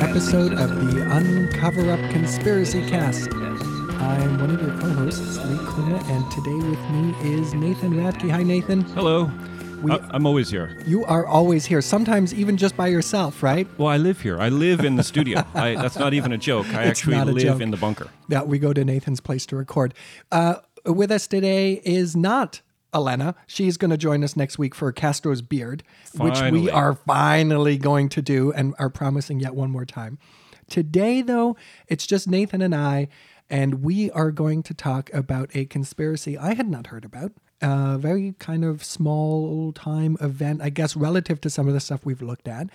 Episode of the Uncover Up Conspiracy Cast. I'm one of your co-hosts, Lee Klinna, and today with me is Nathan Radke. Hi, Nathan. Hello. I'm always here. You are always here, sometimes even just by yourself, right? Well, I live here. I live in the studio. That's not even a joke. I actually live in the bunker. Yeah, we go to Nathan's place to record. With us today is not Elena. She's going to join us next week for Castro's Beard, finally. Which we are finally going to do and are promising yet one more time. Today, though, it's just Nathan and I, and we are going to talk about a conspiracy I had not heard about. A very kind of small-time event, I guess, relative to some of the stuff we've looked at.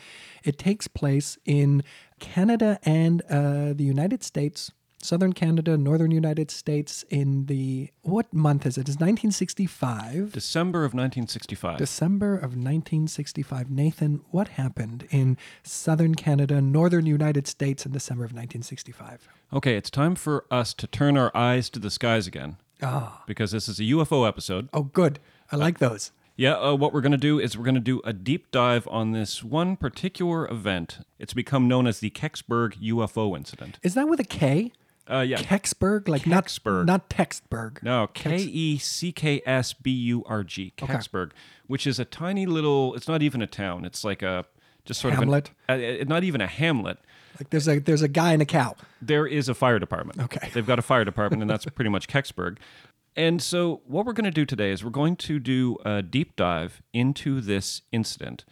It takes place in Canada and the United States. Southern Canada, northern United States in the, what month is it? It's 1965. December of 1965. Nathan, what happened in southern Canada, northern United States in December of 1965? Okay, it's time for us to turn our eyes to the skies again. Ah. Because this is a UFO episode. Oh, good. I like those. Yeah, what we're going to do is we're going to do a deep dive on this one particular event. It's become known as the Kecksburg UFO incident. Is that with a K? Yeah. Kecksburg? Like Kecksburg. Not Textburg. No, Kecksburg. Kecksburg, okay. Which is a tiny little, it's not even a town. It's like a, just sort hamlet? Of an, not even a hamlet. Like there's a guy and a cow. There is a fire department. Okay. They've got a fire department, and that's pretty much Kecksburg. And so what we're going to do today is we're going to do a deep dive into this incident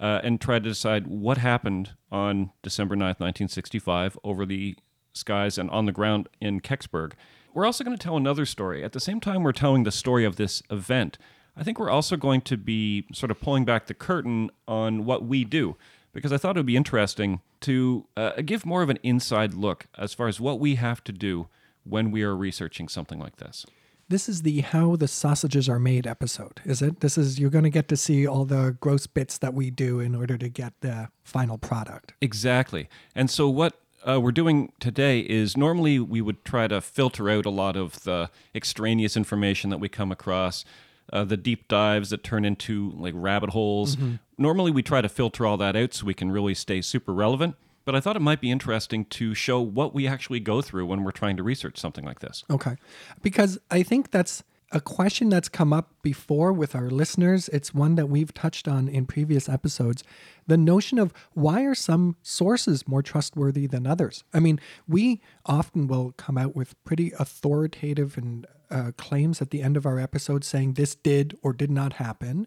and try to decide what happened on December 9th, 1965 over the skies and on the ground in Kecksburg. We're also going to tell another story. At the same time we're telling the story of this event, I think we're also going to be sort of pulling back the curtain on what we do, because I thought it would be interesting to give more of an inside look as far as what we have to do when we are researching something like this. This is the How the Sausages Are Made episode, is it? You're going to get to see all the gross bits that we do in order to get the final product. Exactly. And so what we're doing today is normally we would try to filter out a lot of the extraneous information that we come across, the deep dives that turn into like rabbit holes. Mm-hmm. Normally we try to filter all that out so we can really stay super relevant. But I thought it might be interesting to show what we actually go through when we're trying to research something like this. Okay. Because I think that's a question that's come up before with our listeners. It's one that we've touched on in previous episodes. The notion of why are some sources more trustworthy than others? I mean, we often will come out with pretty authoritative and claims at the end of our episodes saying this did or did not happen.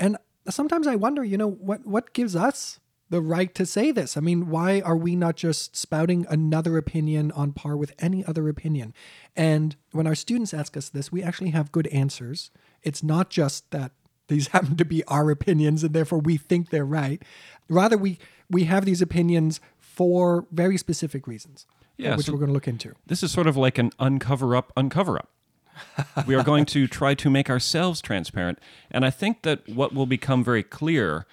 And sometimes I wonder, you know, what gives us the right to say this? I mean, why are we not just spouting another opinion on par with any other opinion? And when our students ask us this, we actually have good answers. It's not just that these happen to be our opinions and therefore we think they're right. Rather, we have these opinions for very specific reasons, which we're going to look into. This is sort of like an uncover up. We are going to try to make ourselves transparent. And I think that what will become very clear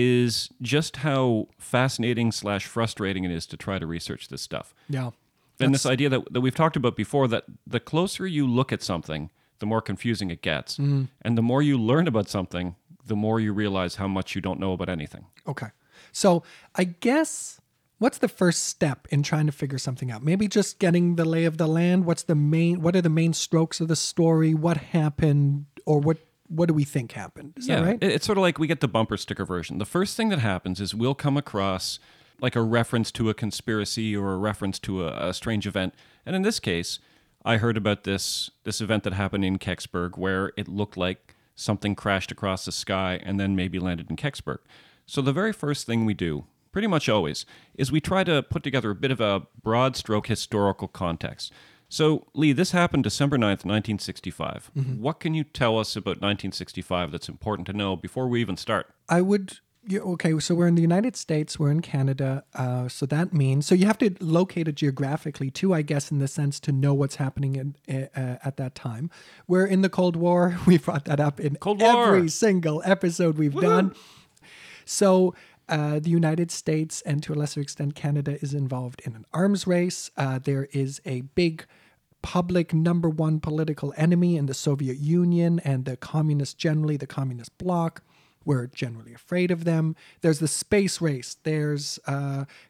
is just how fascinating/frustrating it is to try to research this stuff. Yeah. And this idea that we've talked about before, that the closer you look at something, the more confusing it gets. Mm. And the more you learn about something, the more you realize how much you don't know about anything. Okay. So I guess, what's the first step in trying to figure something out? Maybe just getting the lay of the land. What are the main strokes of the story? What happened, or what do we think happened? Is that right? It's sort of like we get the bumper sticker version. The first thing that happens is we'll come across like a reference to a conspiracy or a reference to a strange event. And in this case, I heard about this event that happened in Kecksburg where it looked like something crashed across the sky and then maybe landed in Kecksburg. So the very first thing we do, pretty much always, is we try to put together a bit of a broad stroke historical context. So, Lee, this happened December 9th, 1965. Mm-hmm. What can you tell us about 1965 that's important to know before we even start? I would okay, so we're in the United States, we're in Canada, so that means... So you have to locate it geographically, too, I guess, in the sense to know what's happening at that time. We're in the Cold War. We brought that up in every single episode we've done. So... the United States, and to a lesser extent Canada, is involved in an arms race. There is a big public number one political enemy in the Soviet Union and the communists generally, the communist bloc. We're generally afraid of them. There's the space race. There's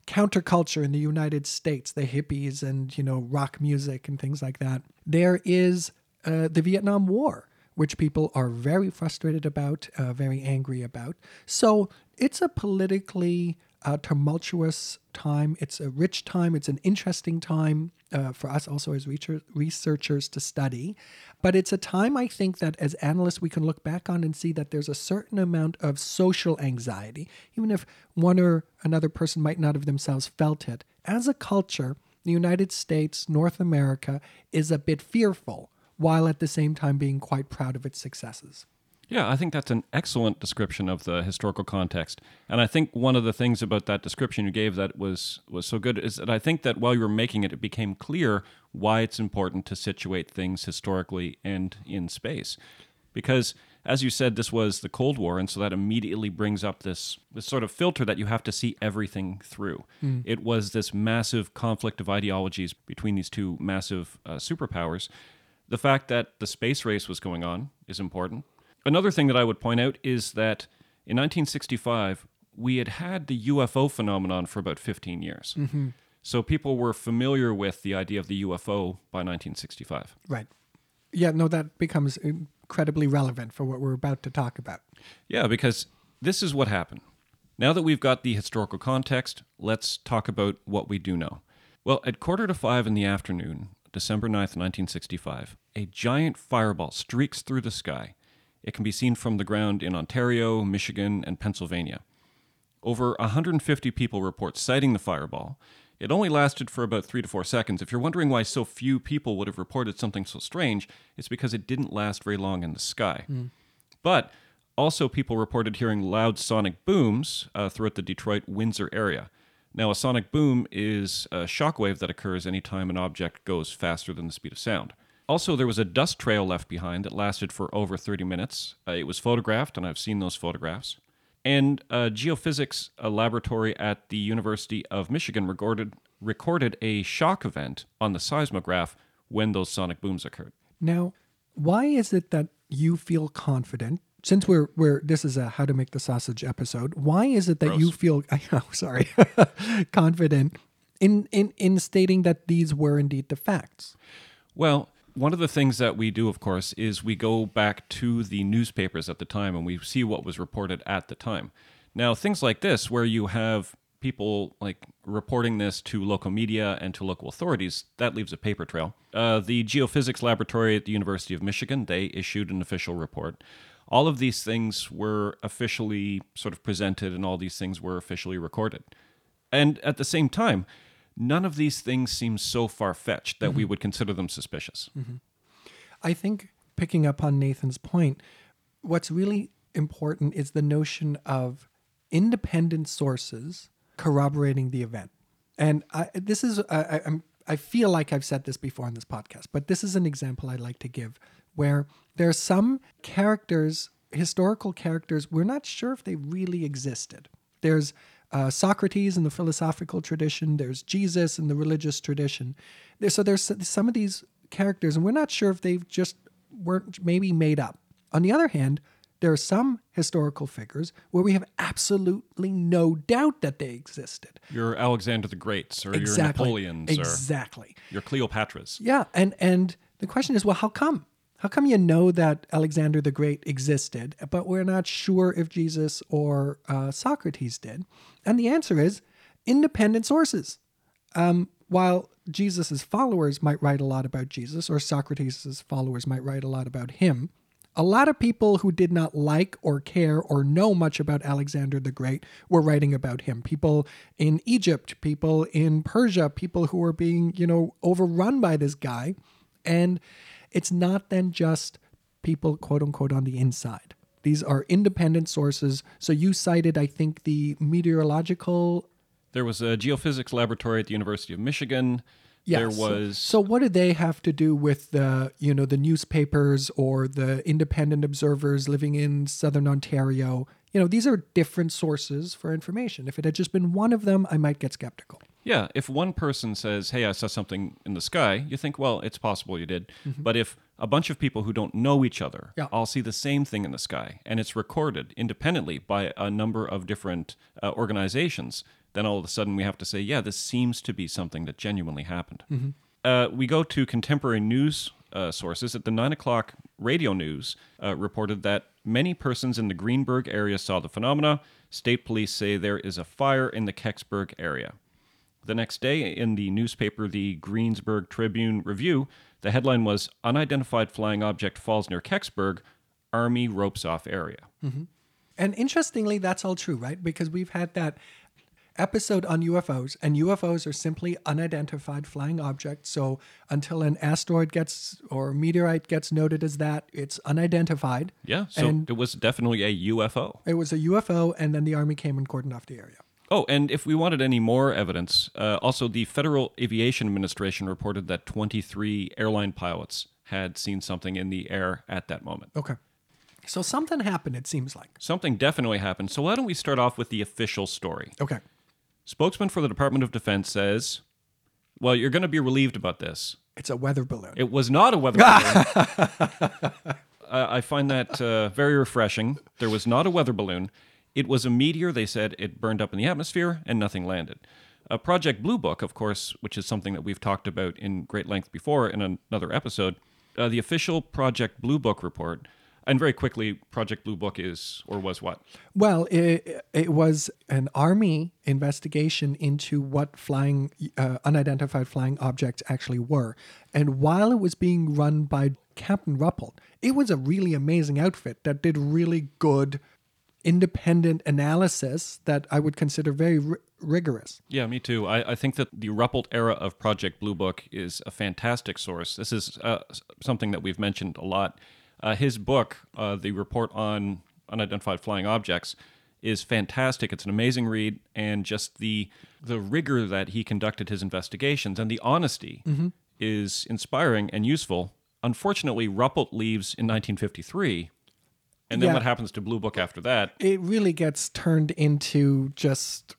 counterculture in the United States, the hippies and, you know, rock music and things like that. There is the Vietnam War, which people are very frustrated about, very angry about. So it's a politically tumultuous time. It's a rich time. It's an interesting time for us also as researchers to study. But it's a time, I think, that as analysts we can look back on and see that there's a certain amount of social anxiety, even if one or another person might not have themselves felt it. As a culture, the United States, North America, is a bit fearful, while at the same time being quite proud of its successes. Yeah, I think that's an excellent description of the historical context. And I think one of the things about that description you gave that was so good is that I think that while you were making it, it became clear why it's important to situate things historically and in space. Because, as you said, this was the Cold War, and so that immediately brings up this sort of filter that you have to see everything through. Mm. It was this massive conflict of ideologies between these two massive superpowers. The fact that the space race was going on is important. Another thing that I would point out is that in 1965, we had the UFO phenomenon for about 15 years. Mm-hmm. So people were familiar with the idea of the UFO by 1965. Right. Yeah, no, that becomes incredibly relevant for what we're about to talk about. Yeah, because this is what happened. Now that we've got the historical context, let's talk about what we do know. Well, at 4:45 in the afternoon, December 9th, 1965, a giant fireball streaks through the sky. It can be seen from the ground in Ontario, Michigan, and Pennsylvania. Over 150 people report sighting the fireball. It only lasted for about 3 to 4 seconds. If you're wondering why so few people would have reported something so strange, it's because it didn't last very long in the sky. Mm. But also people reported hearing loud sonic booms throughout the Detroit-Windsor area. Now, a sonic boom is a shockwave that occurs any time an object goes faster than the speed of sound. Also, there was a dust trail left behind that lasted for over 30 minutes. It was photographed, and I've seen those photographs. And a geophysics laboratory at the University of Michigan recorded a shock event on the seismograph when those sonic booms occurred. Now, why is it that you feel confident? Since this is a How to Make the Sausage episode, why is it that you feel confident in stating that these were indeed the facts? Well, one of the things that we do, of course, is we go back to the newspapers at the time and we see what was reported at the time. Now, things like this, where you have people like reporting this to local media and to local authorities, that leaves a paper trail. The geophysics laboratory at the University of Michigan, they issued an official report. All of these things were officially sort of presented and all these things were officially recorded. And at the same time, none of these things seem so far-fetched that mm-hmm. we would consider them suspicious. Mm-hmm. I think picking up on Nathan's point, what's really important is the notion of independent sources corroborating the event. And I feel like I've said this before on this podcast, but this is an example I like to give where there are some characters, historical characters, we're not sure if they really existed. There's Socrates in the philosophical tradition. There's Jesus in the religious tradition. There's some of these characters, and we're not sure if they just weren't maybe made up. On the other hand, there are some historical figures where we have absolutely no doubt that they existed. Your Alexander the Greats or your Napoleons. Exactly. Or your Cleopatras. Yeah, and the question is, well, how come? How come you know that Alexander the Great existed, but we're not sure if Jesus or Socrates did? And the answer is independent sources. While Jesus' followers might write a lot about Jesus, or Socrates' followers might write a lot about him, a lot of people who did not like or care or know much about Alexander the Great were writing about him. People in Egypt, people in Persia, people who were being, overrun by this guy. And it's not then just people, quote unquote, on the inside. These are independent sources. So you cited, I think, the meteorological... There was a geophysics laboratory at the University of Michigan. Yes. There was... So what did they have to do with the, you know, the newspapers or the independent observers living in southern Ontario? You know, these are different sources for information. If it had just been one of them, I might get skeptical. Yeah, if one person says, hey, I saw something in the sky, you think, well, it's possible you did. Mm-hmm. But if a bunch of people who don't know each other all see the same thing in the sky, and it's recorded independently by a number of different organizations, then all of a sudden we have to say, yeah, this seems to be something that genuinely happened. Mm-hmm. We go to contemporary news sources. At the 9 o'clock radio news reported that many persons in the Greensburg area saw the phenomena. State police say there is a fire in the Kecksburg area. The next day in the newspaper, the Greensburg Tribune Review, the headline was, Unidentified Flying Object Falls Near Kecksburg, Army Ropes Off Area. Mm-hmm. And interestingly, that's all true, right? Because we've had that episode on UFOs, and UFOs are simply unidentified flying objects. So until an asteroid gets or meteorite gets noted as that, it's unidentified. Yeah, so and it was definitely a UFO. It was a UFO, and then the Army came and cordoned off the area. Oh, and if we wanted any more evidence, also the Federal Aviation Administration reported that 23 airline pilots had seen something in the air at that moment. Okay. So something happened, it seems like. Something definitely happened. So why don't we start off with the official story? Okay. Spokesman for the Department of Defense says, well, you're going to be relieved about this. It's a weather balloon. It was not a weather balloon. I find that very refreshing. There was not a weather balloon. It was a meteor, they said. It burned up in the atmosphere, and nothing landed. Project Blue Book, of course, which is something that we've talked about in great length before in another episode, the official Project Blue Book report, and very quickly, Project Blue Book is, or was what? Well, it was an Army investigation into what flying unidentified flying objects actually were. And while it was being run by Captain Ruppelt, it was a really amazing outfit that did really good independent analysis that I would consider very rigorous. Yeah, me too. I think that the Ruppelt era of Project Blue Book is a fantastic source. This is something that we've mentioned a lot. His book, The Report on Unidentified Flying Objects, is fantastic. It's an amazing read, and just the rigor that he conducted his investigations and the honesty mm-hmm. is inspiring and useful. Unfortunately, Ruppelt leaves in 1953. And then what happens to Blue Book after that? It really gets turned into just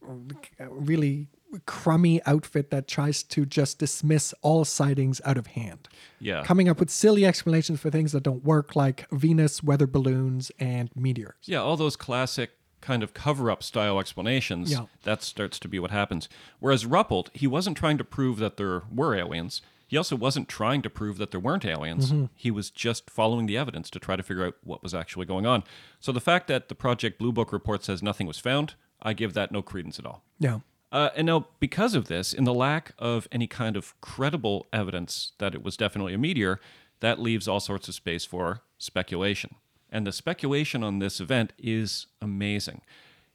a really crummy outfit that tries to just dismiss all sightings out of hand. Yeah. Coming up with silly explanations for things that don't work, like Venus, weather balloons, and meteors. Yeah, all those classic kind of cover-up style explanations. Yeah. That starts to be what happens. Whereas Ruppelt, he wasn't trying to prove that there were aliens. He also wasn't trying to prove that there weren't aliens. Mm-hmm. He was just following the evidence to try to figure out what was actually going on. So the fact that the Project Blue Book report says nothing was found, I give that no credence at all. Yeah. And now, because of this, in the lack of any kind of credible evidence that it was definitely a meteor, that leaves all sorts of space for speculation. And the speculation on this event is amazing.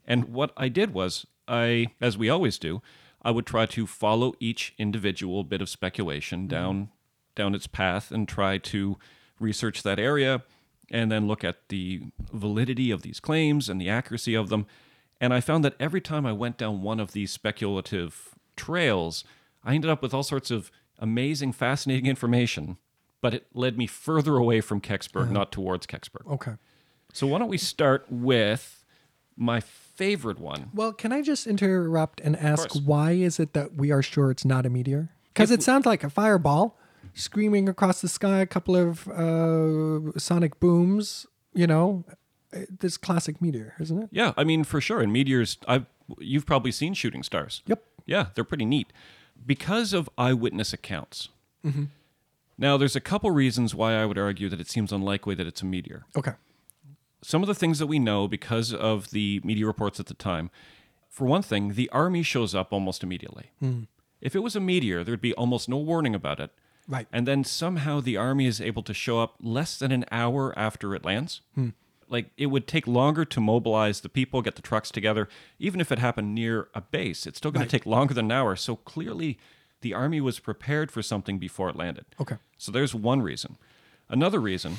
And what I did was, as we always do, I would try to follow each individual bit of speculation down its path and try to research that area and then look at the validity of these claims and the accuracy of them. And I found that every time I went down one of these speculative trails, I ended up with all sorts of amazing, fascinating information, but it led me further away from Kecksburg, not towards Kecksburg. Okay. So why don't we start with my favorite one. Well, can I just interrupt and ask, why is it that we are sure it's not a meteor? Because it sounds like a fireball screaming across the sky, a couple of sonic booms, you know, this classic meteor, isn't it? Yeah, I mean, for sure. And meteors, you've probably seen shooting stars. Yep. Yeah, they're pretty neat. Because of eyewitness accounts. Mm-hmm. Now, there's a couple reasons why I would argue that it seems unlikely that it's a meteor. Okay. Some of the things that we know because of the media reports at the time, for one thing, the Army shows up almost immediately. Mm. If it was a meteor, there'd be almost no warning about it. Right. And then somehow the Army is able to show up less than an hour after it lands. Mm. Like, it would take longer to mobilize the people, get the trucks together. Even if it happened near a base, it's still going to take longer than an hour. So clearly, the Army was prepared for something before it landed. Okay. So there's one reason. Another reason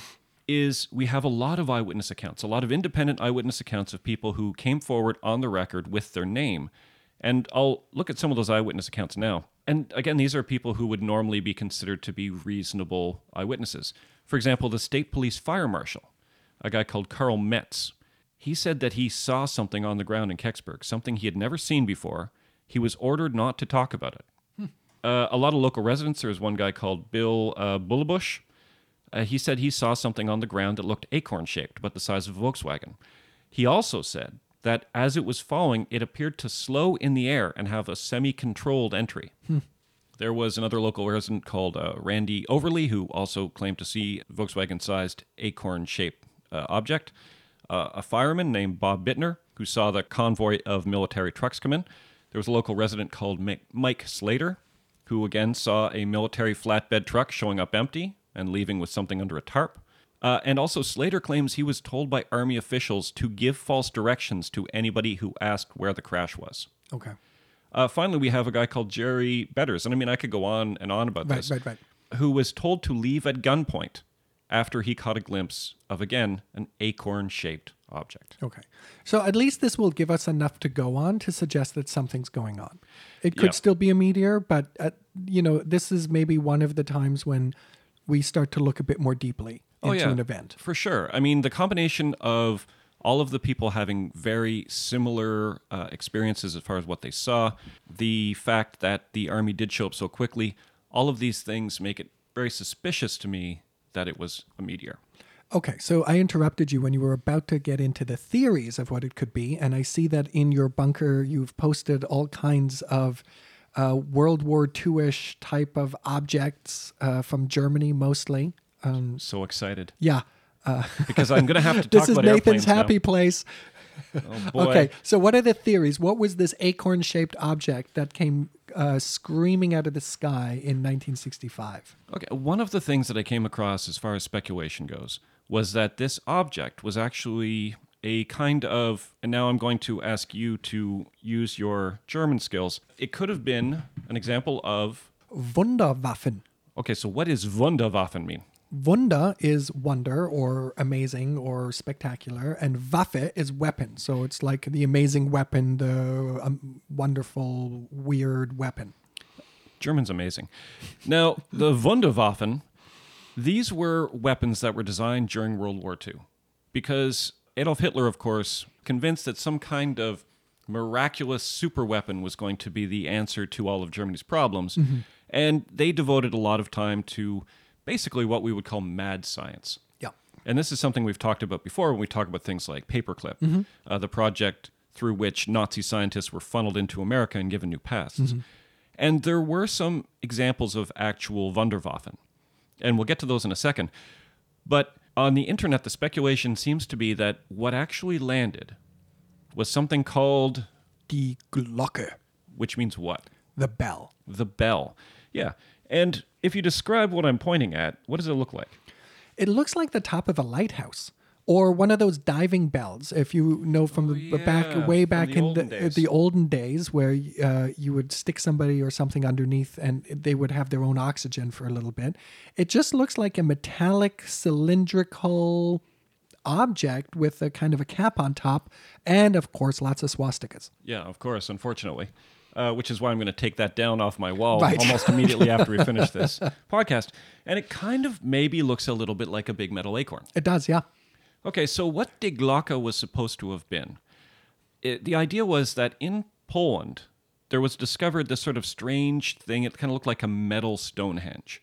is we have a lot of eyewitness accounts, a lot of independent eyewitness accounts of people who came forward on the record with their name. And I'll look at some of those eyewitness accounts now. And again, these are people who would normally be considered to be reasonable eyewitnesses. For example, the state police fire marshal, a guy called Carl Metz, he said that he saw something on the ground in Kecksburg, something he had never seen before. He was ordered not to talk about it. A lot of local residents, there was one guy called Bill Bullabush. He said he saw something on the ground that looked acorn-shaped, but the size of a Volkswagen. He also said that as it was falling, it appeared to slow in the air and have a semi-controlled entry. There was another local resident called Randy Overly, who also claimed to see a Volkswagen-sized acorn-shaped object. A fireman named Bob Bittner, who saw the convoy of military trucks come in. There was a local resident called Mike Slater, who again saw a military flatbed truck showing up empty and leaving with something under a tarp. And also Slater claims he was told by Army officials to give false directions to anybody who asked where the crash was. Okay. Finally, we have a guy called Jerry Betters, and I mean, I could go on and on about this, who was told to leave at gunpoint after he caught a glimpse of, again, an acorn-shaped object. Okay. So at least this will give us enough to go on to suggest that something's going on. It could still be a meteor, but, you know, this is maybe one of the times when we start to look a bit more deeply into an event. For sure. I mean, the combination of all of the people having very similar experiences as far as what they saw, the fact that the Army did show up so quickly, all of these things make it very suspicious to me that it was a meteor. Okay, so I interrupted you when you were about to get into the theories of what it could be, and I see that in your bunker you've posted all kinds of World War II-ish type of objects from Germany mostly. So excited. Yeah. Because I'm going to have to talk about airplanes. This is Nathan's happy place. Oh, boy. Okay, so what are the theories? What was this acorn-shaped object that came screaming out of the sky in 1965? Okay, one of the things that I came across as far as speculation goes was that this object was actually a kind of, and now I'm going to ask you to use your German skills, it could have been an example of... Wunderwaffen. Okay, so what does Wunderwaffen mean? Wunder is wonder or amazing or spectacular, and Waffe is weapon. So it's like the amazing weapon, the wonderful, weird weapon. German's amazing. Now, the Wunderwaffen, these were weapons that were designed during World War II because Adolf Hitler, of course, convinced that some kind of miraculous super weapon was going to be the answer to all of Germany's problems. Mm-hmm. And they devoted a lot of time to basically what we would call mad science. Yeah. And this is something we've talked about before when we talk about things like Paperclip, the project through which Nazi scientists were funneled into America and given new pasts. Mm-hmm. And there were some examples of actual Wunderwaffen, and we'll get to those in a second. But on the internet, the speculation seems to be that what actually landed was something called... Die Glocke. Which means what? The bell. The bell, yeah. And if you describe what I'm pointing at, what does it look like? It looks like the top of a lighthouse or one of those diving bells. If you know from the olden days where you would stick somebody or something underneath and they would have their own oxygen for a little bit. It just looks like a metallic cylindrical object with a kind of a cap on top and, of course, lots of swastikas. Yeah, of course, unfortunately. Which is why I'm going to take that down off my wall almost immediately after we finish this podcast. And it kind of maybe looks a little bit like a big metal acorn. It does, yeah. Okay, so what Die Glocke was supposed to have been, the idea was that in Poland, there was discovered this sort of strange thing. It kind of looked like a metal Stonehenge.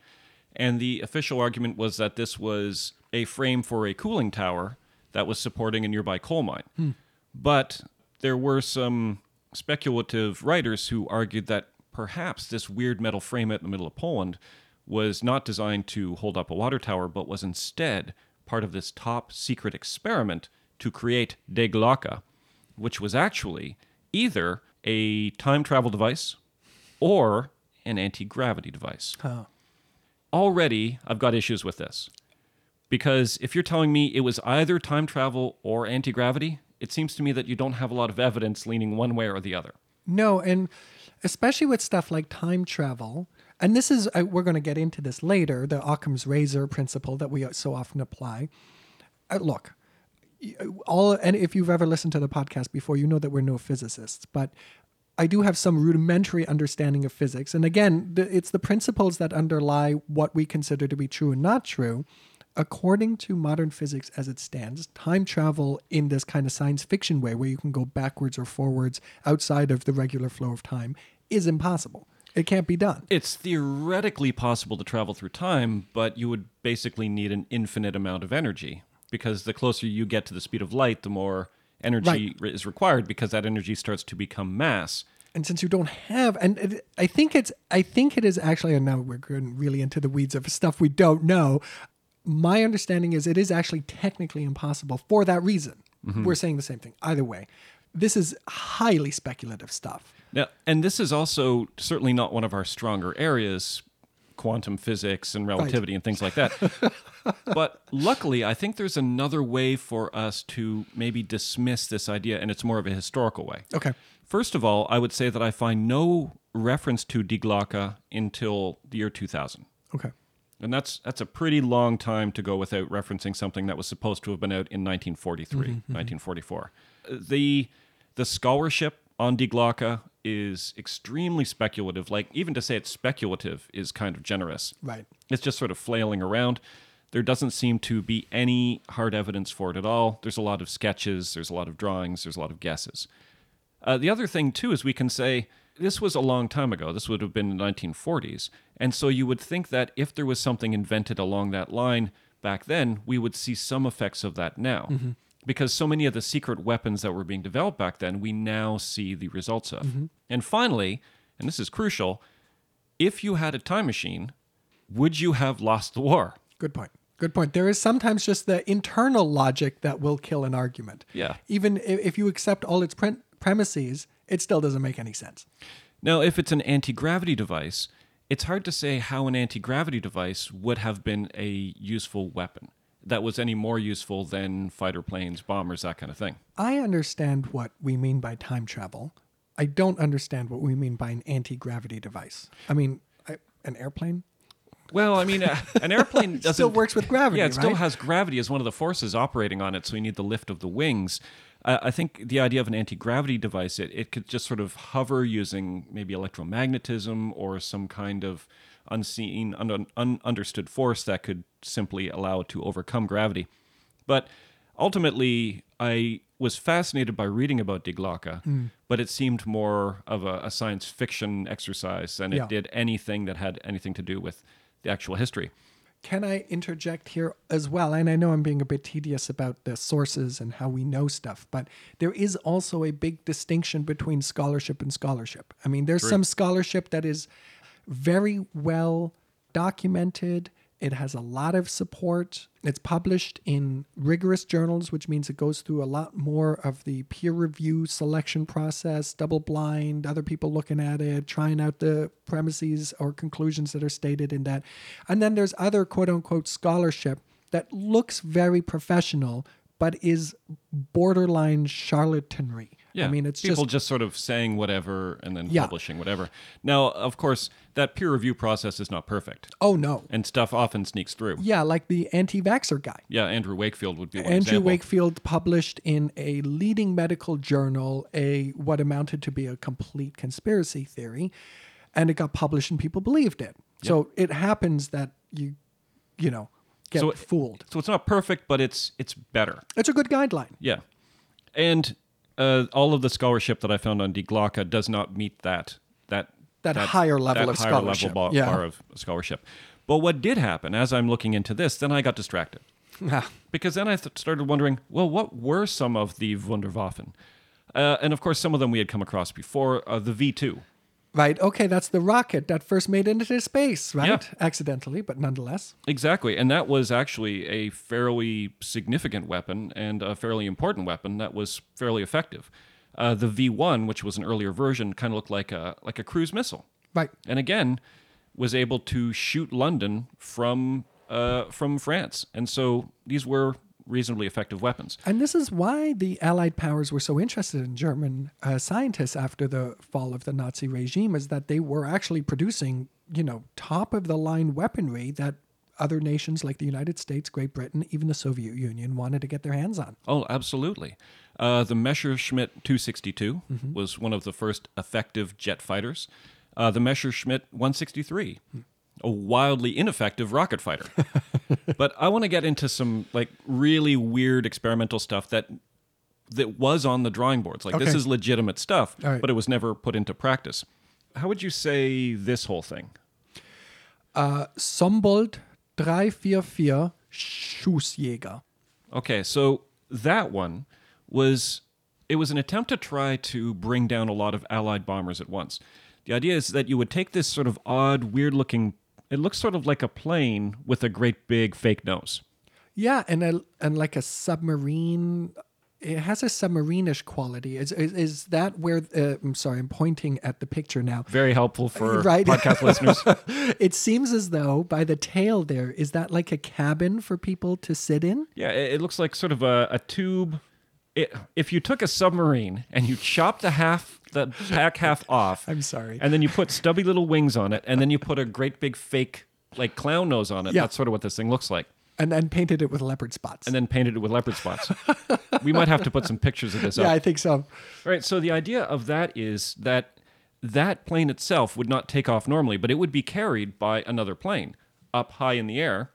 And the official argument was that this was a frame for a cooling tower that was supporting a nearby coal mine. But there were some speculative writers who argued that perhaps this weird metal frame out in the middle of Poland was not designed to hold up a water tower, but was instead part of this top secret experiment to create Die Glocke, which was actually either a time travel device or an anti-gravity device. Huh. Already, I've got issues with this, because if you're telling me it was either time travel or anti-gravity, it seems to me that you don't have a lot of evidence leaning one way or the other. No, and especially with stuff like time travel, and this is, we're going to get into this later, the Occam's razor principle that we so often apply. look, and if you've ever listened to the podcast before, you know that we're no physicists, but I do have some rudimentary understanding of physics. And again, it's the principles that underlie what we consider to be true and not true. According to modern physics as it stands, time travel in this kind of science fiction way where you can go backwards or forwards outside of the regular flow of time is impossible. It can't be done. It's theoretically possible to travel through time, but you would basically need an infinite amount of energy because the closer you get to the speed of light, the more energy is required because that energy starts to become mass. And since you don't have, I think it is actually, and now we're getting really into the weeds of stuff we don't know. My understanding is it is actually technically impossible for that reason. Mm-hmm. We're saying the same thing. Either way, this is highly speculative stuff. Now, and this is also certainly not one of our stronger areas, quantum physics and relativity and things like that. But luckily, I think there's another way for us to maybe dismiss this idea, and it's more of a historical way. Okay. First of all, I would say that I find no reference to Die Glocke until the year 2000. Okay. And that's a pretty long time to go without referencing something that was supposed to have been out in 1943, 1944. The scholarship on Die Glocke is extremely speculative. Like, even to say it's speculative is kind of generous. Right. It's just sort of flailing around. There doesn't seem to be any hard evidence for it at all. There's a lot of sketches. There's a lot of drawings. There's a lot of guesses. The other thing, too, is we can say this was a long time ago. This would have been in the 1940s. And so you would think that if there was something invented along that line back then, we would see some effects of that now. Mm-hmm. Because so many of the secret weapons that were being developed back then, we now see the results of. Mm-hmm. And finally, and this is crucial, if you had a time machine, would you have lost the war? Good point. Good point. There is sometimes just the internal logic that will kill an argument. Yeah. Even if you accept all its premises, it still doesn't make any sense. Now, if it's an anti-gravity device, it's hard to say how an anti-gravity device would have been a useful weapon that was any more useful than fighter planes, bombers, that kind of thing. I understand what we mean by time travel. I don't understand what we mean by an anti-gravity device. I mean, an airplane? Well, I mean, an airplane doesn't... still works with gravity, yeah, it still has gravity as one of the forces operating on it, so you need the lift of the wings. I think the idea of an anti-gravity device, it could just sort of hover using maybe electromagnetism or some kind of unseen, understood force that could simply allow it to overcome gravity. But ultimately, I was fascinated by reading about Die Glocke, but it seemed more of a science fiction exercise than it did anything that had anything to do with the actual history. Can I interject here as well? And I know I'm being a bit tedious about the sources and how we know stuff, but there is also a big distinction between scholarship and scholarship. I mean, there's some scholarship that is very well documented. It has a lot of support. It's published in rigorous journals, which means it goes through a lot more of the peer review selection process, double blind, other people looking at it, trying out the premises or conclusions that are stated in that. And then there's other quote unquote scholarship that looks very professional, but is borderline charlatanry. Yeah, I mean, it's people just sort of saying whatever and then publishing whatever. Now, of course, that peer review process is not perfect. Oh, no. And stuff often sneaks through. Yeah, like the anti-vaxxer guy. Yeah, Andrew Wakefield would be one example. Andrew Wakefield published in a leading medical journal what amounted to be a complete conspiracy theory, and it got published and people believed it. Yep. So it happens that you know, get fooled. So it's not perfect, but it's better. It's a good guideline. Yeah. And... all of the scholarship that I found on Die Glocke does not meet that higher level of scholarship. Bar of scholarship. But what did happen, as I'm looking into this, then I got distracted. Because then I started wondering, well, what were some of the Wunderwaffen? And of course, some of them we had come across before, the V2. Right, okay, that's the rocket that first made it into space, right? Yeah. Accidentally, but nonetheless. Exactly, and that was actually a fairly significant weapon and a fairly important weapon that was fairly effective. The V1, which was an earlier version, kind of looked like a cruise missile. Right. And again, was able to shoot London from France. And so these were reasonably effective weapons. And this is why the Allied powers were so interested in German scientists after the fall of the Nazi regime, is that they were actually producing, top of the line weaponry that other nations like the United States, Great Britain, even the Soviet Union wanted to get their hands on. Oh, absolutely. The Messerschmitt 262 mm-hmm. was one of the first effective jet fighters. The Messerschmitt 163, a wildly ineffective rocket fighter. But I want to get into some like really weird experimental stuff that was on the drawing boards. Like, this is legitimate stuff, but it was never put into practice. How would you say this whole thing? Sombold 344 Schussjäger. Okay, so that one was an attempt to try to bring down a lot of Allied bombers at once. The idea is that you would take this sort of odd, weird-looking... It looks sort of like a plane with a great big fake nose. Yeah, and like a submarine... It has a submarine-ish quality. Is that where... I'm sorry, I'm pointing at the picture now. Very helpful for podcast listeners. It seems as though, by the tail there, is that like a cabin for people to sit in? Yeah, it looks like sort of a tube... If you took a submarine and you chopped the back half off... I'm sorry. And then you put stubby little wings on it, and then you put a great big fake like clown nose on it. Yeah. That's sort of what this thing looks like. And then painted it with leopard spots. We might have to put some pictures of this up. Yeah, I think so. All right, so the idea of that is that plane itself would not take off normally, but it would be carried by another plane up high in the air.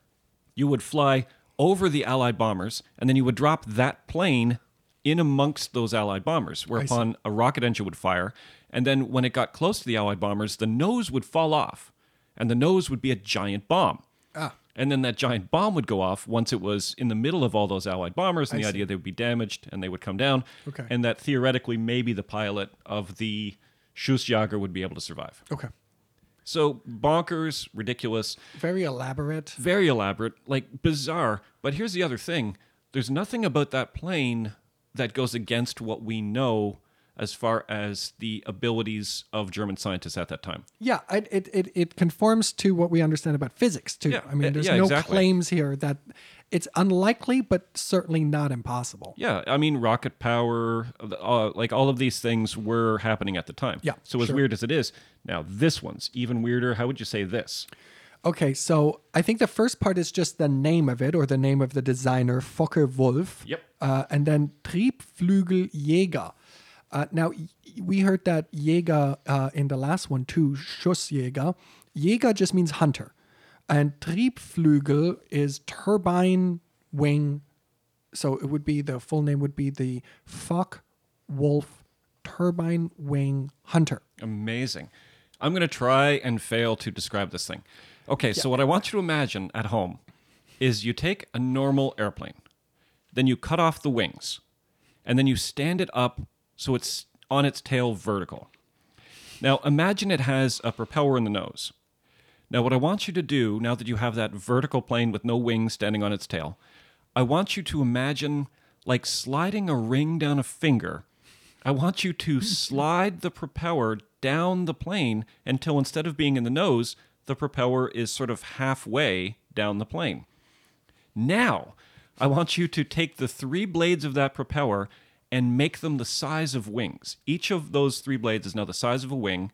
You would fly over the Allied bombers, and then you would drop that plane in amongst those Allied bombers, whereupon a rocket engine would fire. And then when it got close to the Allied bombers, the nose would fall off, and the nose would be a giant bomb. Ah. And then that giant bomb would go off once it was in the middle of all those Allied bombers, and idea they would be damaged and they would come down, and that theoretically maybe the pilot of the Schussjäger would be able to survive. Okay. So bonkers, ridiculous. Very elaborate, like bizarre. But here's the other thing. There's nothing about that plane that goes against what we know as far as the abilities of German scientists at that time. Yeah, it conforms to what we understand about physics, too. Yeah, I mean, there's claims here that it's unlikely, but certainly not impossible. Yeah, I mean, rocket power, like all of these things were happening at the time. Yeah, so as weird as it is. Now, this one's even weirder. How would you say this? Okay, so I think the first part is just the name of it, or the name of the designer, Focke-Wulf. Yep. And then Triebflügeljäger. Now, we heard that Jäger in the last one too, Schussjäger. Jäger just means hunter. And Triebflügel is turbine wing. So it would be, the full name would be the Focke-Wulf Turbine Wing Hunter. Amazing. I'm going to try and fail to describe this thing. Okay, so what I want you to imagine at home is you take a normal airplane, then you cut off the wings, and then you stand it up so it's on its tail vertical. Now, imagine it has a propeller in the nose. Now, what I want you to do, now that you have that vertical plane with no wings standing on its tail, I want you to imagine like sliding a ring down a finger. I want you to slide the propeller down the plane until, instead of being in the nose, the propeller is sort of halfway down the plane. Now, I want you to take the three blades of that propeller and make them the size of wings. Each of those three blades is now the size of a wing.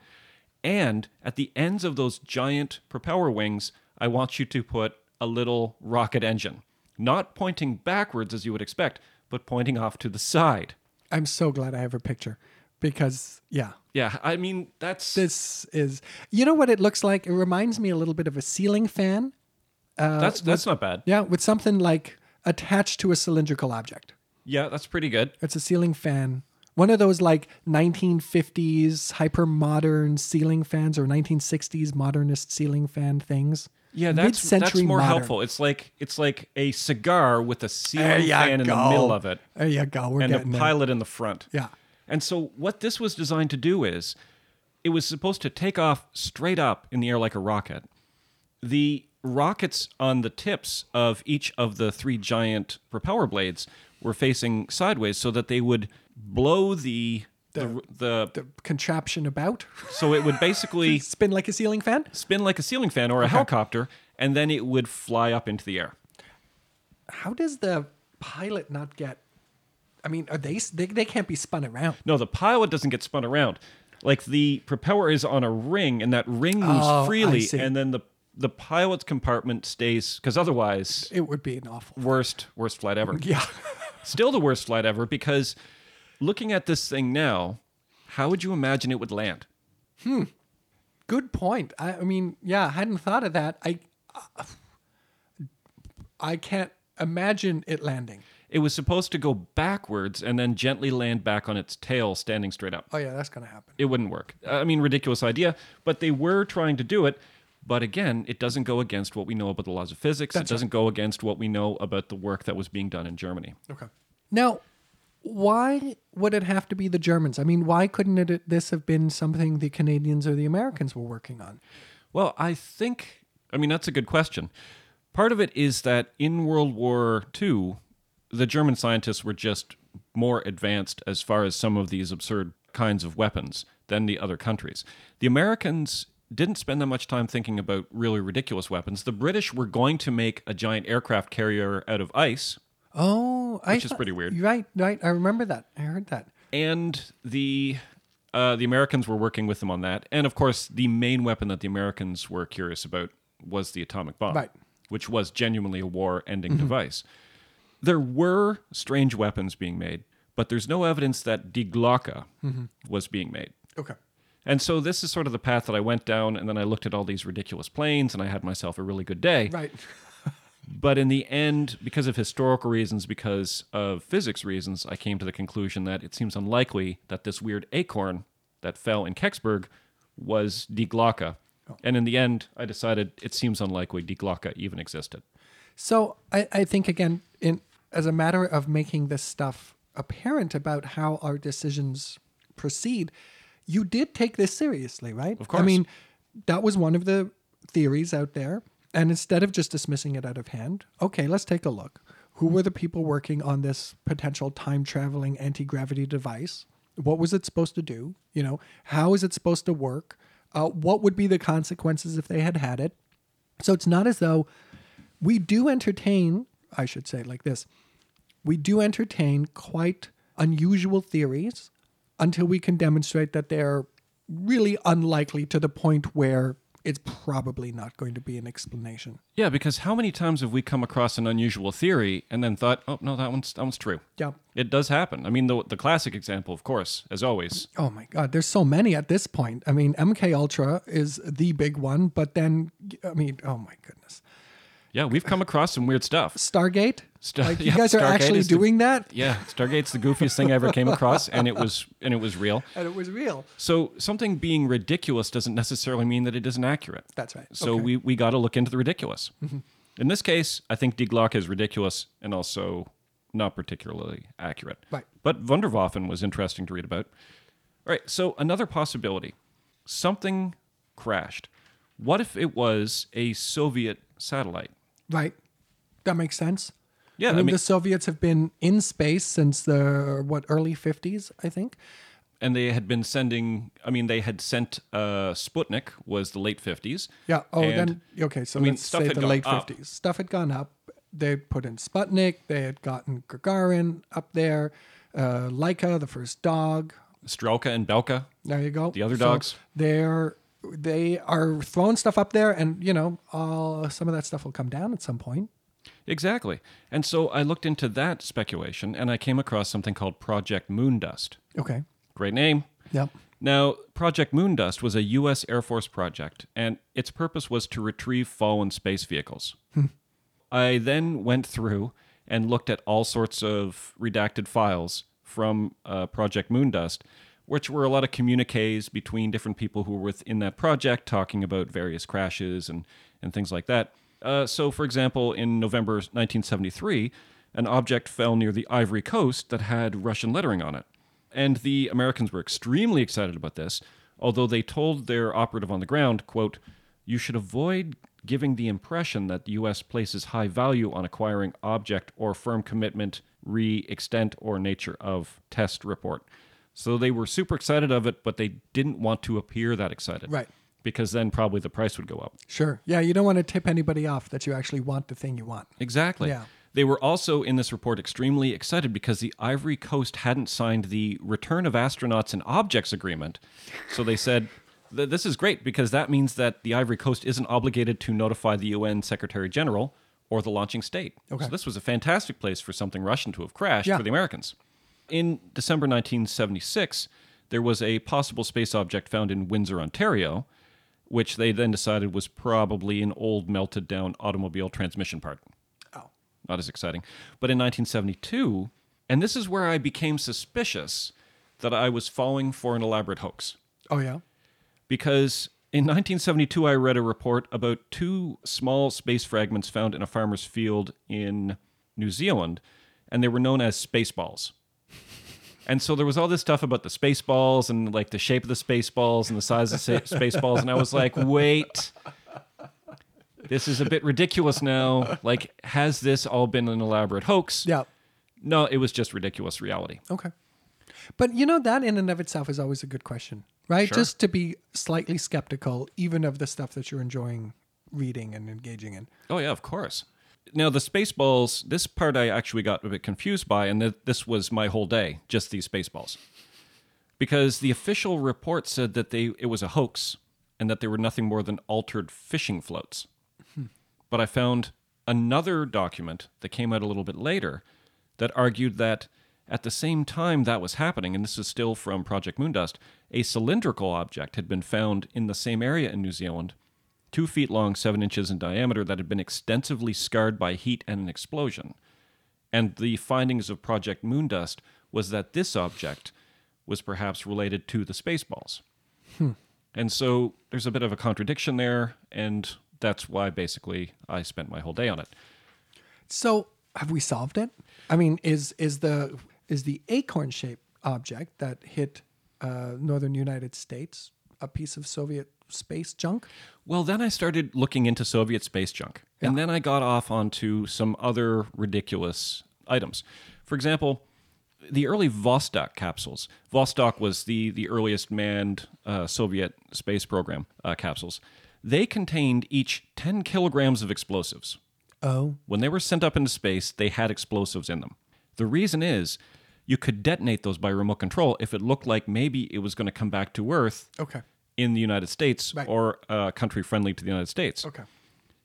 And at the ends of those giant propeller wings, I want you to put a little rocket engine. Not pointing backwards, as you would expect, but pointing off to the side. I'm so glad I have a picture. Because, Yeah, I mean, this is... You know what it looks like? It reminds me a little bit of a ceiling fan. That's not bad. Yeah, with something like attached to a cylindrical object. Yeah, that's pretty good. It's a ceiling fan. One of those like 1950s hyper-modern ceiling fans, or 1960s modernist ceiling fan things. Yeah, that's more modern. Helpful. It's like a cigar with a ceiling fan in the middle of it. There you go. We're getting And a pilot in the front. Yeah. And so what this was designed to do is, it was supposed to take off straight up in the air like a rocket. The rockets on the tips of each of the three giant propeller blades were facing sideways so that they would blow the contraption about. So it would basically... Spin like a ceiling fan? Spin like a ceiling fan or a helicopter, and then it would fly up into the air. How does the pilot not get... I mean, are they can't be spun around. No, the pilot doesn't get spun around. Like, the propeller is on a ring, and that ring moves freely, and then the the pilot's compartment stays, because otherwise it would be an awful worst flight ever. Yeah. Still the worst flight ever, because looking at this thing now, how would you imagine it would land? Good point. I mean, yeah, I hadn't thought of that. I can't imagine it landing. It was supposed to go backwards and then gently land back on its tail, standing straight up. Oh, yeah, that's going to happen. It wouldn't work. I mean, ridiculous idea, but they were trying to do it. But again, it doesn't go against what we know about the laws of physics. That's it doesn't go against what we know about the work that was being done in Germany. Okay. Now, why would it have to be the Germans? I mean, why couldn't this have been something the Canadians or the Americans were working on? Well, I mean, that's a good question. Part of it is that in World War II, the German scientists were just more advanced as far as some of these absurd kinds of weapons than the other countries. The Americans didn't spend that much time thinking about really ridiculous weapons. The British were going to make a giant aircraft carrier out of ice. Oh, which is pretty weird. Right. I remember that. I heard that. And the Americans were working with them on that. And of course, the main weapon that the Americans were curious about was the atomic bomb, right, which was genuinely a war-ending device. There were strange weapons being made, but there's no evidence that Die Glocke was being made. Okay. And so this is sort of the path that I went down, and then I looked at all these ridiculous planes, and I had myself a really good day. Right. But in the end, because of historical reasons, because of physics reasons, I came to the conclusion that it seems unlikely that this weird acorn that fell in Kecksburg was Die Glocke. Oh. And in the end, I decided it seems unlikely Die Glocke even existed. So I think, again, as a matter of making this stuff apparent about how our decisions proceed, you did take this seriously, right? Of course. I mean, that was one of the theories out there. And instead of just dismissing it out of hand, okay, let's take a look. Who were the people working on this potential time-traveling anti-gravity device? What was it supposed to do? You know, how is it supposed to work? What would be the consequences if they had it? So it's not as though we do entertain... I should say like this. We do entertain quite unusual theories until we can demonstrate that they're really unlikely to the point where it's probably not going to be an explanation. Yeah, because how many times have we come across an unusual theory and then thought, oh, no, that one's true. Yeah. It does happen. I mean, the classic example, of course, as always. Oh, my God. There's so many at this point. I mean, MKUltra is the big one, but then, I mean, oh, my goodness. Yeah, we've come across some weird stuff. Stargate? You guys are Stargate actually doing that? Yeah, Stargate's the goofiest thing I ever came across, and it was real. And it was real. So something being ridiculous doesn't necessarily mean that it isn't accurate. That's right. So we got to look into the ridiculous. Mm-hmm. In this case, I think Die Glocke is ridiculous and also not particularly accurate. Right. But Wunderwaffen was interesting to read about. All right, so another possibility. Something crashed. What if it was a Soviet satellite? Right. That makes sense. Yeah. I mean, the Soviets have been in space since the, early 50s, I think. And they had been sending, Sputnik was the late 50s. Yeah. Oh, and then, okay. So let's say the late 50s. Stuff had gone up. They put in Sputnik. They had gotten Gagarin up there. Laika, the first dog. Strelka and Belka. There you go. The other dogs. They are throwing stuff up there, and, you know, some of that stuff will come down at some point. Exactly. And so I looked into that speculation, and I came across something called Project Moondust. Okay. Great name. Yep. Now, Project Moondust was a U.S. Air Force project, and its purpose was to retrieve fallen space vehicles. I then went through and looked at all sorts of redacted files from Project Moondust, which were a lot of communiques between different people who were within that project talking about various crashes and things like that. So, for example, in November 1973, an object fell near the Ivory Coast that had Russian lettering on it. And the Americans were extremely excited about this, although they told their operative on the ground, quote, "You should avoid giving the impression that the U.S. places high value on acquiring object or firm commitment, extent, or nature of test report." So they were super excited of it, but they didn't want to appear that excited. Right. Because then probably the price would go up. Sure. Yeah, you don't want to tip anybody off that you actually want the thing you want. Exactly. Yeah. They were also, in this report, extremely excited because the Ivory Coast hadn't signed the Return of Astronauts and Objects Agreement. So they said, this is great because that means that the Ivory Coast isn't obligated to notify the UN Secretary General or the launching state. Okay. So this was a fantastic place for something Russian to have crashed for the Americans. In December 1976, there was a possible space object found in Windsor, Ontario, which they then decided was probably an old melted-down automobile transmission part. Oh. Not as exciting. But in 1972, and this is where I became suspicious that I was falling for an elaborate hoax. Oh, yeah? Because in 1972, I read a report about two small space fragments found in a farmer's field in New Zealand, and they were known as space balls. And so there was all this stuff about the space balls and like the shape of the space balls and the size of the space balls. And I was like, wait, this is a bit ridiculous now. Like, has this all been an elaborate hoax? Yeah. No, it was just ridiculous reality. Okay. But you know, that in and of itself is always a good question, right? Sure. Just to be slightly skeptical, even of the stuff that you're enjoying reading and engaging in. Oh yeah, of course. Now, the Spaceballs, this part I actually got a bit confused by, and this was my whole day, just these Spaceballs. Because the official report said that it was a hoax and that they were nothing more than altered fishing floats. Hmm. But I found another document that came out a little bit later that argued that at the same time that was happening, and this is still from Project Moondust, a cylindrical object had been found in the same area in New Zealand, 2 feet long, 7 inches in diameter, that had been extensively scarred by heat and an explosion. And the findings of Project Moondust was that this object was perhaps related to the Spaceballs. Hmm. And so there's a bit of a contradiction there, and that's why basically I spent my whole day on it. So have we solved it? I mean, is the acorn-shaped object that hit northern United States a piece of Soviet space junk? Well, then I started looking into Soviet space junk. Yeah. And then I got off onto some other ridiculous items. For example, the early Vostok capsules. Vostok was the earliest manned Soviet space program capsules. They contained each 10 kilograms of explosives. Oh. When they were sent up into space, they had explosives in them. The reason is you could detonate those by remote control if it looked like maybe it was going to come back to Earth. Okay. In the United States, right, or a country friendly to the United States. Okay.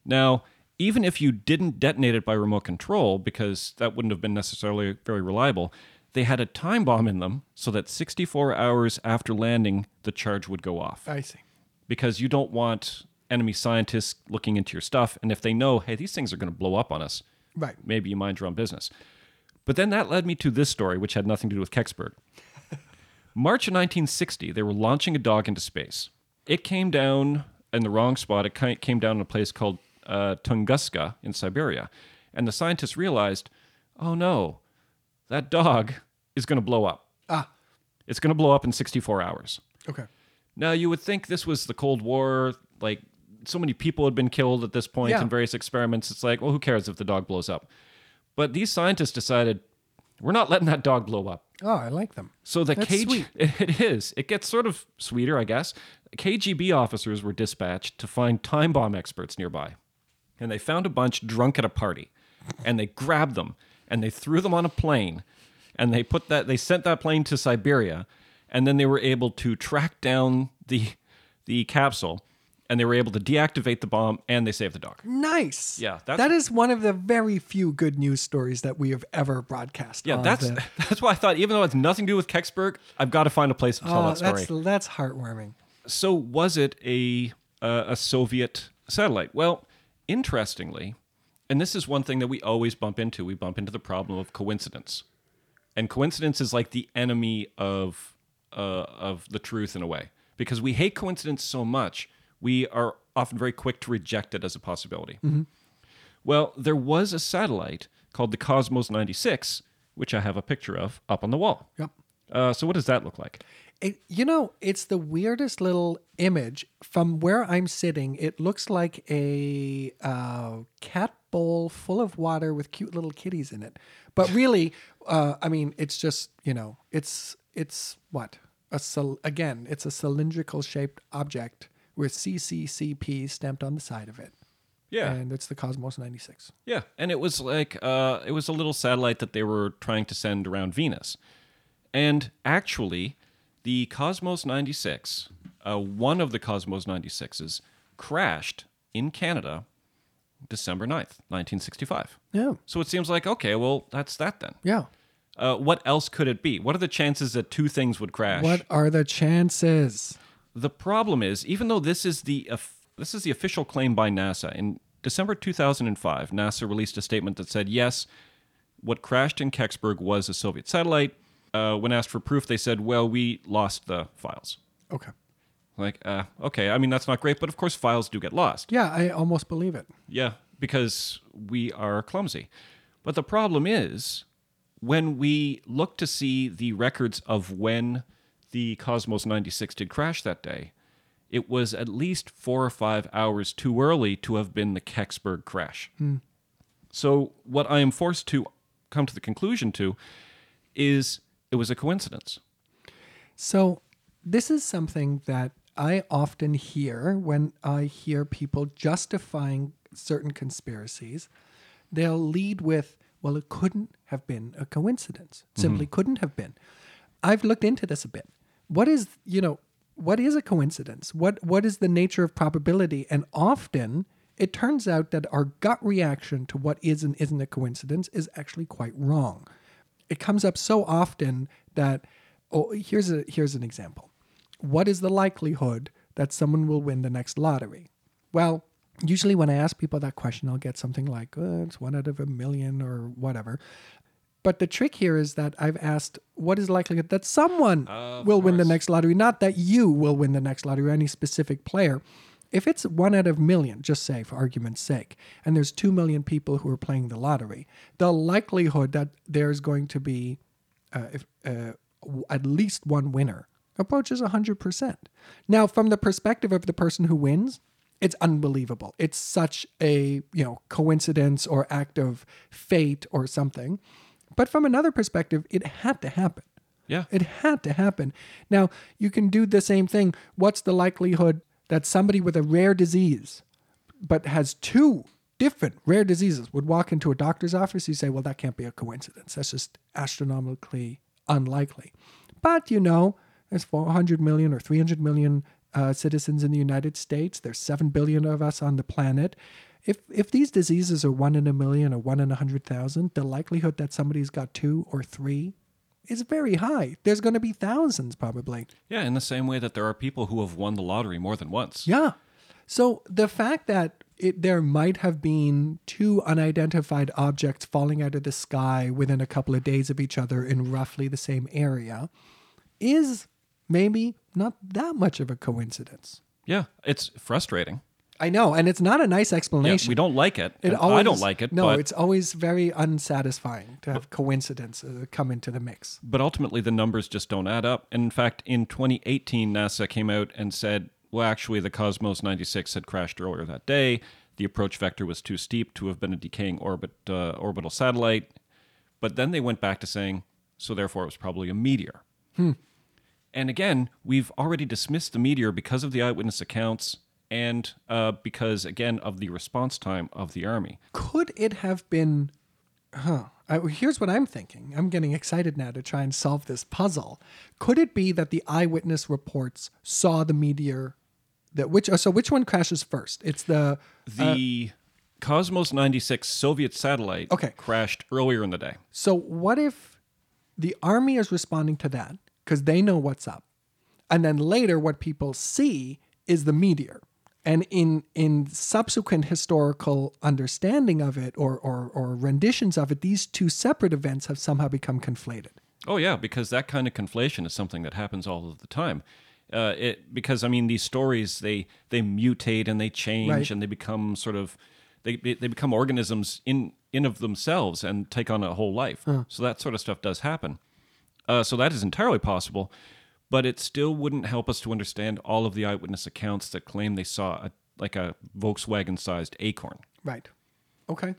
Now, even if you didn't detonate it by remote control, because that wouldn't have been necessarily very reliable, they had a time bomb in them so that 64 hours after landing, the charge would go off. I see. Because you don't want enemy scientists looking into your stuff, and if they know, hey, these things are going to blow up on us, right, maybe you mind your own business. But then that led me to this story, which had nothing to do with Kecksburg. March of 1960, they were launching a dog into space. It came down in the wrong spot. It came down in a place called Tunguska in Siberia. And the scientists realized, oh no, that dog is going to blow up. Ah. It's going to blow up in 64 hours. Okay. Now, you would think this was the Cold War. Like, so many people had been killed at this point in various experiments. It's like, well, who cares if the dog blows up? But these scientists decided, we're not letting that dog blow up. Oh, I like them. So that's KGB, sweet. It is. It gets sort of sweeter, I guess. KGB officers were dispatched to find time bomb experts nearby. And they found a bunch drunk at a party. And they grabbed them. And they threw them on a plane. And they sent that plane to Siberia. And then they were able to track down the capsule. And they were able to deactivate the bomb, and they saved the dog. Nice. Yeah, that is one of the very few good news stories that we have ever broadcast. Yeah, that's why I thought, even though it's nothing to do with Kecksburg, I've got to find a place to tell that story. That's heartwarming. So was it a Soviet satellite? Well, interestingly, and this is one thing that we always bump into. We bump into the problem of coincidence, and coincidence is like the enemy of the truth in a way, because we hate coincidence so much. We are often very quick to reject it as a possibility. Mm-hmm. Well, there was a satellite called the Cosmos 96, which I have a picture of up on the wall. Yep. So what does that look like? It's the weirdest little image. From where I'm sitting, it looks like a cat bowl full of water with cute little kitties in it. But really, it's just, it's what? Again, it's a cylindrical shaped object with CCCP stamped on the side of it. Yeah. And it's the Cosmos 96. Yeah. And it was like, it was a little satellite that they were trying to send around Venus. And actually, the Cosmos 96 one of the Cosmos 96s crashed in Canada December 9th, 1965. Yeah. So it seems like, okay, well, that's that then. Yeah. What else could it be? What are the chances that two things would crash? What are the chances? The problem is, even though this is the official claim by NASA, in December 2005, NASA released a statement that said, yes, what crashed in Kecksburg was a Soviet satellite. When asked for proof, they said, well, we lost the files. Okay. Like, okay, I mean, that's not great, but of course files do get lost. Yeah, I almost believe it. Yeah, because we are clumsy. But the problem is, when we look to see the records of when the Cosmos 96 did crash that day, it was at least 4 or 5 hours too early to have been the Kecksburg crash. Hmm. So what I am forced to come to the conclusion to is it was a coincidence. So this is something that I often hear when I hear people justifying certain conspiracies. They'll lead with, well, it couldn't have been a coincidence. It simply couldn't have been. I've looked into this a bit. What is a coincidence? What is the nature of probability? And often it turns out that our gut reaction to what is and isn't a coincidence is actually quite wrong. It comes up so often that, here's an example. What is the likelihood that someone will win the next lottery? Well, usually when I ask people that question, I'll get something like, it's 1 out of 1,000,000 or whatever. But the trick here is that I've asked, what is likelihood that someone will win the next lottery? Not that you will win the next lottery or any specific player. If it's 1 out of 1,000,000, just say for argument's sake, and there's 2 million people who are playing the lottery, the likelihood that there's going to be at least one winner approaches 100%. Now, from the perspective of the person who wins, it's unbelievable. It's such a coincidence or act of fate or something. But from another perspective, it had to happen. Yeah. It had to happen. Now, you can do the same thing. What's the likelihood that somebody with a rare disease, but has 2 different rare diseases, would walk into a doctor's office? You say, well, that can't be a coincidence. That's just astronomically unlikely. But, there's 400 million or 300 million citizens in the United States. There's 7 billion of us on the planet. If these diseases are 1 in 1,000,000 or 1 in 100,000, the likelihood that somebody's got 2 or 3 is very high. There's going to be thousands, probably. Yeah, in the same way that there are people who have won the lottery more than once. Yeah. So the fact that there might have been 2 unidentified objects falling out of the sky within a couple of days of each other in roughly the same area is maybe not that much of a coincidence. Yeah, it's frustrating. I know, and it's not a nice explanation. Yeah, we don't like it. I don't like it. No, but it's always very unsatisfying to have coincidence come into the mix. But ultimately, the numbers just don't add up. And in fact, in 2018, NASA came out and said, well, actually, the Cosmos 96 had crashed earlier that day. The approach vector was too steep to have been a decaying orbital satellite. But then they went back to saying, so therefore, it was probably a meteor. Hmm. And again, we've already dismissed the meteor because of the eyewitness accounts, and because, again, of the response time of the Army. Could it have been... here's what I'm thinking. I'm getting excited now to try and solve this puzzle. Could it be that the eyewitness reports saw the meteor? Which one crashes first? It's the Cosmos 96 Soviet satellite crashed earlier in the day. So what if the Army is responding to that because they know what's up? And then later what people see is the meteor. And in subsequent historical understanding of it or renditions of it, these 2 separate events have somehow become conflated. Oh, yeah, because that kind of conflation is something that happens all of the time. These stories, they mutate and they change, right, and they become sort of, they become organisms in of themselves and take on a whole life. So that sort of stuff does happen. So that is entirely possible. But it still wouldn't help us to understand all of the eyewitness accounts that claim they saw a Volkswagen-sized acorn. Right. Okay.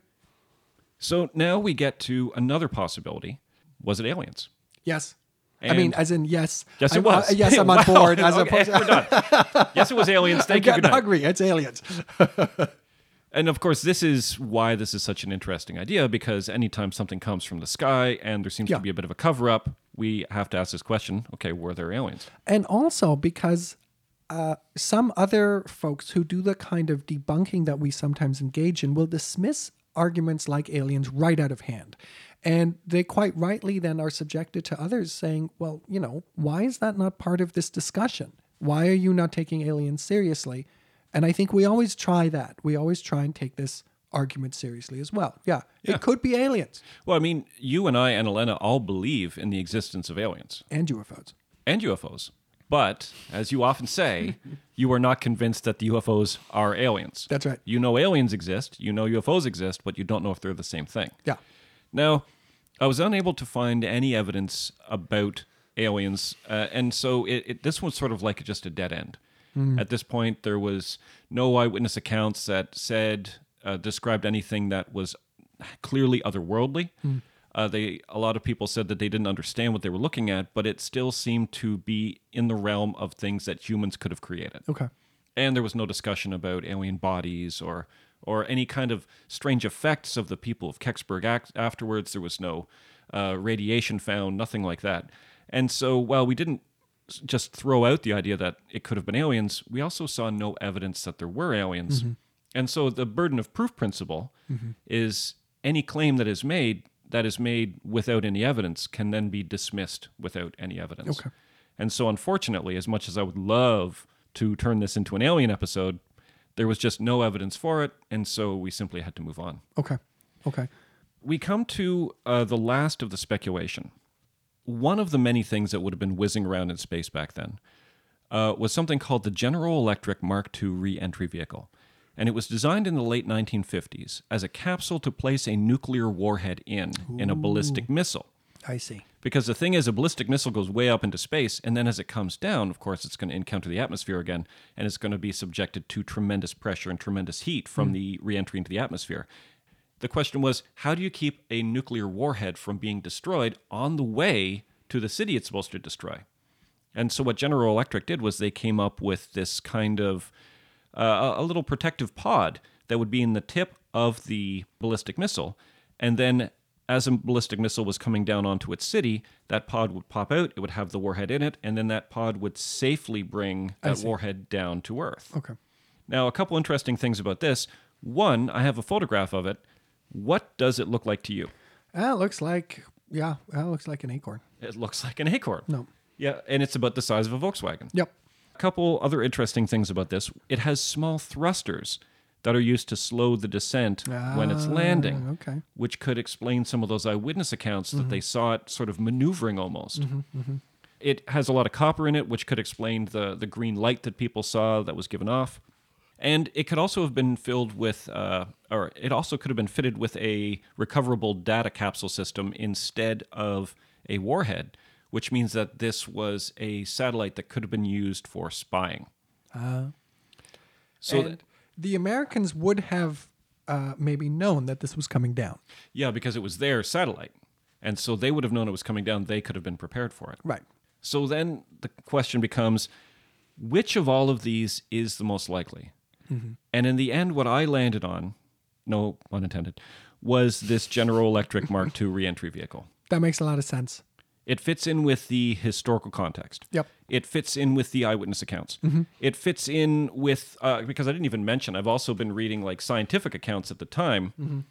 So now we get to another possibility. Was it aliens? Yes. And I mean, as in, yes. Yes, it was. Yes, I'm on board. As opposed we're done. Yes, it was aliens. Thank you. I'm getting hungry. It's aliens. And of course, this is why this is such an interesting idea, because anytime something comes from the sky and there seems to be a bit of a cover-up, we have to ask this question, okay, were there aliens? And also because some other folks who do the kind of debunking that we sometimes engage in will dismiss arguments like aliens right out of hand. And they quite rightly then are subjected to others saying, well, you know, why is that not part of this discussion? Why are you not taking aliens seriously? And I think we always try that. We always try and take this argument seriously as well. Yeah, it could be aliens. Well, I mean, you and I and Elena all believe in the existence of aliens. And UFOs. And UFOs. But, as you often say, you are not convinced that the UFOs are aliens. That's right. You know aliens exist, you know UFOs exist, but you don't know if they're the same thing. Yeah. Now, I was unable to find any evidence about aliens, and so this was sort of like just a dead end. Mm. At this point, there was no eyewitness accounts that said, described anything that was clearly otherworldly. Mm. A lot of people said that they didn't understand what they were looking at, but it still seemed to be in the realm of things that humans could have created. Okay. And there was no discussion about alien bodies or any kind of strange effects of the people of Kecksburg afterwards. There was no radiation found, nothing like that. And so while we didn't just throw out the idea that it could have been aliens, we also saw no evidence that there were aliens. Mm-hmm. And so the burden of proof principle mm-hmm. is any claim that is made without any evidence can then be dismissed without any evidence. Okay. And so unfortunately, as much as I would love to turn this into an alien episode, there was just no evidence for it, and so we simply had to move on. Okay. We come to the last of the speculation. One of the many things that would have been whizzing around in space back then was something called the General Electric Mark II re-entry vehicle. And it was designed in the late 1950s as a capsule to place a nuclear warhead in a ballistic missile. I see. Because the thing is, a ballistic missile goes way up into space, and then as it comes down, of course, it's going to encounter the atmosphere again, and it's going to be subjected to tremendous pressure and tremendous heat from the re-entry into the atmosphere. The question was, how do you keep a nuclear warhead from being destroyed on the way to the city it's supposed to destroy? And so what General Electric did was they came up with this kind of a little protective pod that would be in the tip of the ballistic missile. And then as a ballistic missile was coming down onto its city, that pod would pop out, it would have the warhead in it, and then that pod would safely bring that warhead down to Earth. Okay. Now, a couple interesting things about this. One, I have a photograph of it. What does it look like to you? It looks like an acorn. It looks like an acorn. No. Yeah, and it's about the size of a Volkswagen. Yep. Couple other interesting things about this. It has small thrusters that are used to slow the descent when it's landing, which could explain some of those eyewitness accounts that they saw it sort of maneuvering almost. Mm-hmm, mm-hmm. It has a lot of copper in it, which could explain the green light that people saw that was given off. And it could also have been filled with, or it also could have been fitted with a recoverable data capsule system instead of a warhead, which means that this was a satellite that could have been used for spying. So the Americans would have maybe known that this was coming down. Yeah, because it was their satellite. And so they would have known it was coming down. They could have been prepared for it. Right. So then the question becomes, which of all of these is the most likely? Mm-hmm. And in the end, what I landed on, no pun intended, was this General Electric Mark II re-entry vehicle. That makes a lot of sense. It fits in with the historical context. Yep. It fits in with the eyewitness accounts. Mm-hmm. It fits in with, because I didn't even mention, I've also been reading like scientific accounts at the time,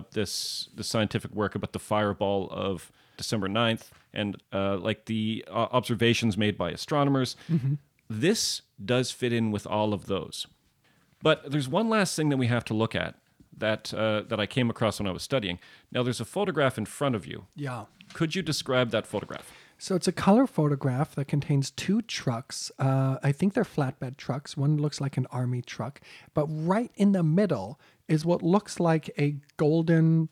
the scientific work about the fireball of December 9th and like the observations made by astronomers. Mm-hmm. This does fit in with all of those. But there's one last thing that we have to look at that I came across when I was studying. Now, there's a photograph in front of you. Yeah. Could you describe that photograph? So it's a color photograph that contains two trucks. I think they're flatbed trucks. One looks like an army truck. But right in the middle is what looks like a golden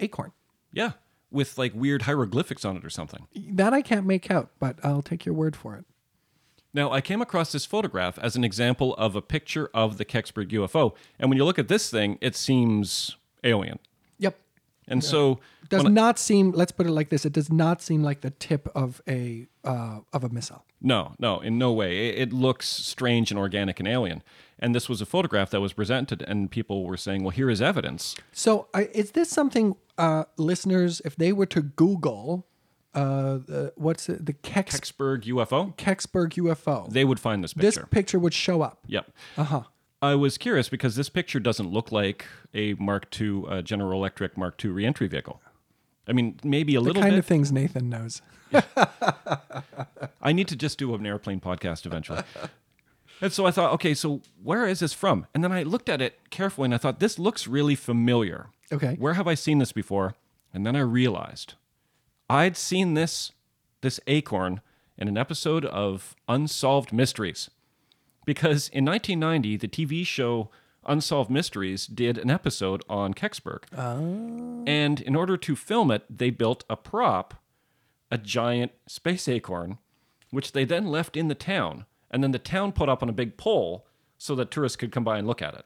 acorn. Yeah, with like weird hieroglyphics on it or something. That I can't make out, but I'll take your word for it. Now, I came across this photograph as an example of a picture of the Kecksburg UFO. And when you look at this thing, it seems alien. Yep. And so it does not seem, let's put it like this, it does not seem like the tip of a missile. No, in no way. It looks strange and organic and alien. And this was a photograph that was presented and people were saying, well, here is evidence. So is this something listeners, if they were to Google what's it? The Kecksburg UFO? Kecksburg UFO. They would find this picture. This picture would show up. Yep. Uh-huh. I was curious because this picture doesn't look like a Mark II, General Electric Mark II reentry vehicle. I mean, maybe a little bit. The kind of things Nathan knows. Yeah. I need to just do an airplane podcast eventually. And so I thought, okay, so where is this from? And then I looked at it carefully and I thought, this looks really familiar. Okay. Where have I seen this before? And then I realized I'd seen this acorn in an episode of Unsolved Mysteries. Because in 1990, the TV show Unsolved Mysteries did an episode on Kecksburg. Oh. And in order to film it, they built a prop, a giant space acorn, which they then left in the town. And then the town put up on a big pole so that tourists could come by and look at it.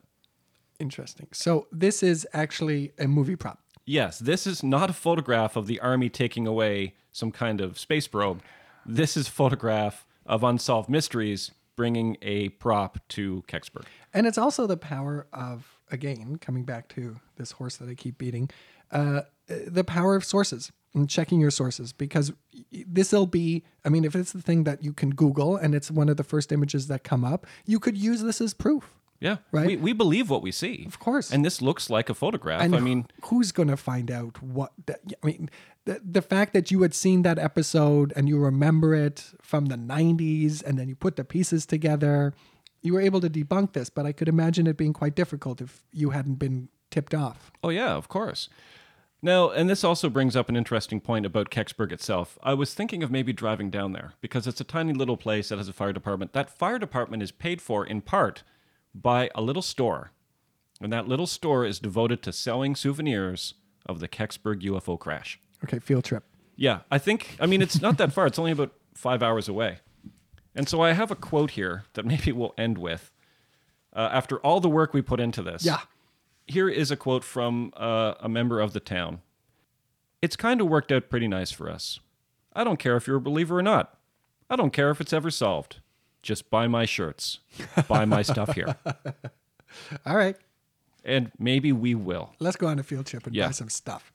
Interesting. So this is actually a movie prop. Yes, this is not a photograph of the Army taking away some kind of space probe. This is a photograph of Unsolved Mysteries bringing a prop to Kecksburg. And it's also the power of, again, coming back to this horse that I keep beating, the power of sources and checking your sources, because this'll be, I mean, if it's the thing that you can Google and it's one of the first images that come up, you could use this as proof. Yeah, right. We believe what we see. Of course. And this looks like a photograph. And I mean, who's going to find out what? I mean, the fact that you had seen that episode and you remember it from the 90s and then you put the pieces together, you were able to debunk this, but I could imagine it being quite difficult if you hadn't been tipped off. Oh, yeah, of course. Now, and this also brings up an interesting point about Kecksburg itself. I was thinking of maybe driving down there because it's a tiny little place that has a fire department. That fire department is paid for in part by a little store, and that little store is devoted to selling souvenirs of the Kecksburg UFO crash. Okay, field trip. Yeah, I think, I mean, it's not that far. It's only about 5 hours away. And so I have a quote here that maybe we'll end with. After all the work we put into this, yeah. Here is a quote from a member of the town. "It's kind of worked out pretty nice for us. I don't care if you're a believer or not. I don't care if it's ever solved. Just buy my shirts. Buy my stuff here." All right. And maybe we will. Let's go on a field trip and buy some stuff.